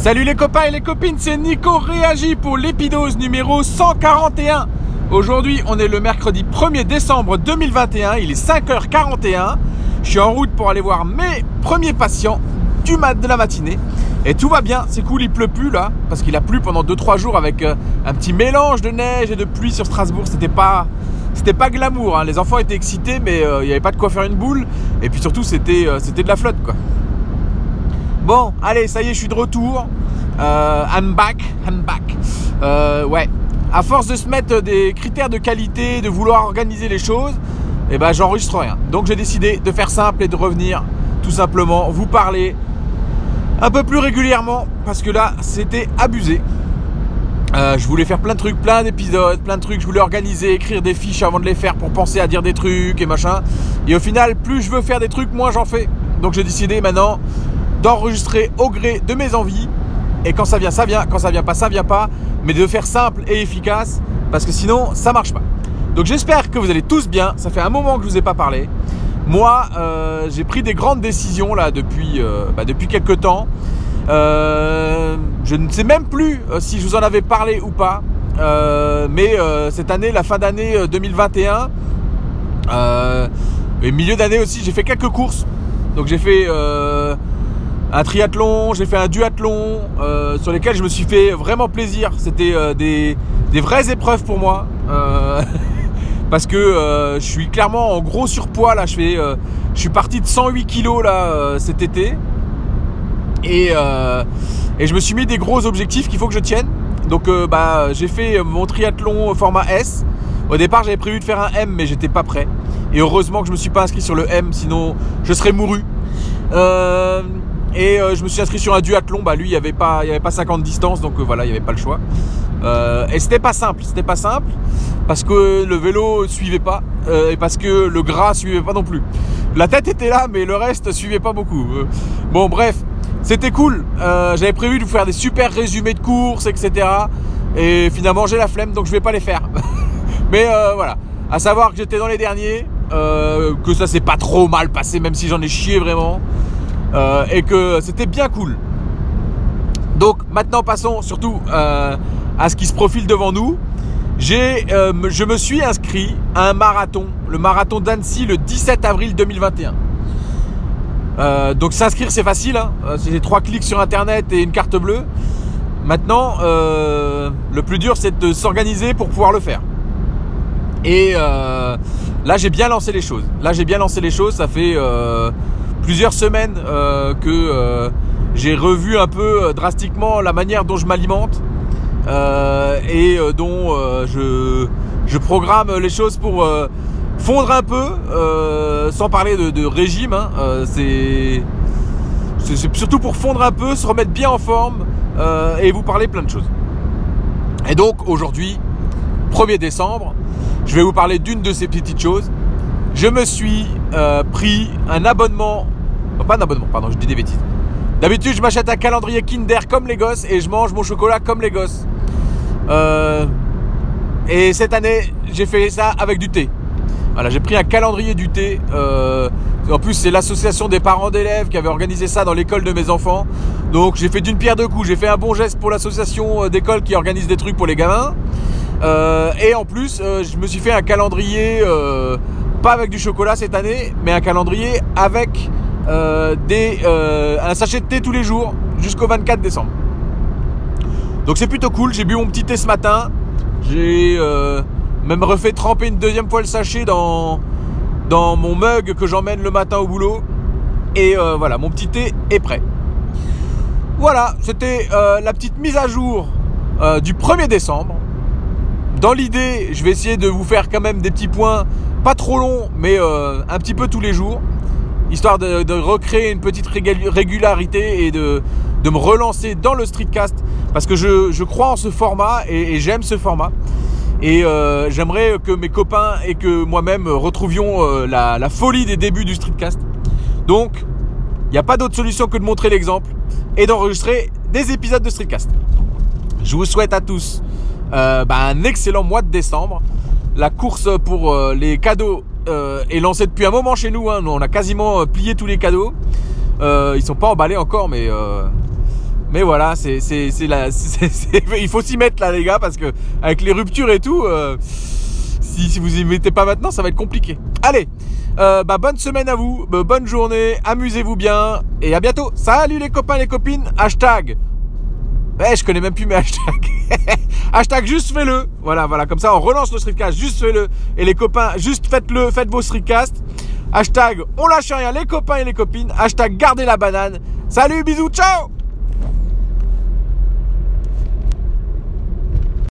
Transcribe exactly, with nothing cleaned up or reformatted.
Salut les copains et les copines, c'est Nico Réagi pour l'épidose numéro cent quarante et un. Aujourd'hui, on est le mercredi premier décembre deux mille vingt et un, il est cinq heures quarante et un. Je suis en route pour aller voir mes premiers patients du mat de la matinée. Et tout va bien, c'est cool, il pleut plus là, parce qu'il a plu pendant deux trois jours avec un petit mélange de neige et de pluie sur Strasbourg. C'était pas, c'était pas glamour, hein. Les enfants étaient excités, mais euh, il n'y avait pas de quoi faire une boule. Et puis surtout, c'était, euh, c'était de la flotte, quoi. Bon, allez, ça y est, je suis de retour. Euh, I'm back, I'm back. Euh, ouais, à force de se mettre des critères de qualité, de vouloir organiser les choses, eh ben, j'enregistre rien. Donc, j'ai décidé de faire simple et de revenir, tout simplement, vous parler un peu plus régulièrement, parce que là, c'était abusé. Euh, je voulais faire plein de trucs, plein d'épisodes, plein de trucs. Je voulais organiser, écrire des fiches avant de les faire pour penser à dire des trucs et machin. Et au final, plus je veux faire des trucs, moins j'en fais. Donc, j'ai décidé maintenant d'enregistrer au gré de mes envies, et quand ça vient, ça vient, quand ça vient pas, ça vient pas, mais de faire simple et efficace, parce que sinon ça marche pas. Donc j'espère que vous allez tous bien, ça fait un moment que je vous ai pas parlé. Moi, euh, j'ai pris des grandes décisions là depuis, euh, bah, depuis quelques temps. Euh, je ne sais même plus si je vous en avais parlé ou pas, euh, mais euh, cette année, la fin d'année deux mille vingt et un, euh, et milieu d'année aussi, j'ai fait quelques courses. Donc j'ai fait euh, un triathlon, j'ai fait un duathlon euh, sur lesquels je me suis fait vraiment plaisir. C'était euh, des, des vraies épreuves pour moi euh, parce que euh, je suis clairement en gros surpoids là. Je, fais, euh, je suis parti de cent huit kilos là, euh, cet été et, euh, et je me suis mis des gros objectifs qu'il faut que je tienne. Donc euh, bah, j'ai fait mon triathlon format S. Au départ, j'avais prévu de faire un M, mais j'étais pas prêt. Et heureusement que je me suis pas inscrit sur le M, sinon je serais mouru. Euh, Et euh, je me suis inscrit sur un duathlon. Bah lui, il n'y avait pas, il n'y avait pas cinquante distances, donc euh, voilà, il n'y avait pas le choix. Euh, et c'était pas simple, c'était pas simple parce que le vélo suivait pas euh, et parce que le gras suivait pas non plus. La tête était là, mais le reste suivait pas beaucoup. Euh, bon, bref, c'était cool. Euh, j'avais prévu de vous faire des super résumés de courses, et cetera. Et finalement, j'ai la flemme, donc je vais pas les faire. mais euh, voilà, à savoir que j'étais dans les derniers, euh, que ça s'est pas trop mal passé, même si j'en ai chié vraiment. Euh, et que c'était bien cool. Donc maintenant passons surtout euh, à ce qui se profile devant nous. J'ai, euh, je me suis inscrit à un marathon, le marathon d'Annecy le dix-sept avril deux mille vingt et un. Euh, donc s'inscrire c'est facile, hein. C'est trois clics sur internet et une carte bleue. Maintenant euh, le plus dur c'est de s'organiser pour pouvoir le faire. Et euh, là j'ai bien lancé les choses. Là j'ai bien lancé les choses, ça fait... Euh, plusieurs semaines euh, que euh, j'ai revu un peu euh, drastiquement la manière dont je m'alimente euh, et euh, dont euh, je, je programme les choses pour euh, fondre un peu, euh, sans parler de, de régime, hein, euh, c'est, c'est, c'est surtout pour fondre un peu, se remettre bien en forme euh, et vous parler plein de choses. Et donc aujourd'hui, premier décembre, je vais vous parler d'une de ces petites choses. Je me suis euh, pris un abonnement, non, pas un abonnement, pardon, je dis des bêtises. D'habitude, je m'achète un calendrier Kinder comme les gosses et je mange mon chocolat comme les gosses. Euh, et cette année, j'ai fait ça avec du thé. Voilà, j'ai pris un calendrier du thé. Euh, en plus, c'est l'association des parents d'élèves qui avait organisé ça dans l'école de mes enfants. Donc, j'ai fait d'une pierre deux coups. J'ai fait un bon geste pour l'association d'école qui organise des trucs pour les gamins. Euh, et en plus, euh, je me suis fait un calendrier... Euh, pas avec du chocolat cette année, mais un calendrier avec euh, des, euh, un sachet de thé tous les jours jusqu'au vingt-quatre décembre. Donc c'est plutôt cool, j'ai bu mon petit thé ce matin, j'ai euh, même refait tremper une deuxième fois le sachet dans, dans mon mug que j'emmène le matin au boulot. Et euh, voilà, mon petit thé est prêt. Voilà, c'était euh, la petite mise à jour euh, du premier décembre. Dans l'idée, je vais essayer de vous faire quand même des petits points pas trop longs, mais euh, un petit peu tous les jours, histoire de, de recréer une petite régularité et de, de me relancer dans le streetcast, parce que je, je crois en ce format et, et j'aime ce format. Et euh, j'aimerais que mes copains et que moi-même retrouvions euh, la, la folie des débuts du streetcast. Donc, il n'y a pas d'autre solution que de montrer l'exemple et d'enregistrer des épisodes de streetcast. Je vous souhaite à tous... Euh, bah, un excellent mois de décembre. La course pour euh, les cadeaux euh, est lancée depuis un moment chez nous, hein. Nous on a quasiment euh, plié tous les cadeaux, euh, ils sont pas emballés encore, mais euh, Mais voilà, c'est, c'est, c'est la, c'est, c'est, il faut s'y mettre là les gars, parce que avec les ruptures et tout, euh, si, si vous y mettez pas maintenant, ça va être compliqué. Allez, euh, bah, bonne semaine à vous, bah, bonne journée, amusez-vous bien et à bientôt. Salut les copains, les copines, hashtag. Ouais, je connais même plus mes hashtags. Hashtag juste fais-le. Voilà, voilà, comme ça on relance le streetcast, juste fais-le. Et les copains, juste faites-le, faites vos streetcasts. Hashtag on lâche rien les copains et les copines. Hashtag gardez la banane. Salut, bisous, ciao.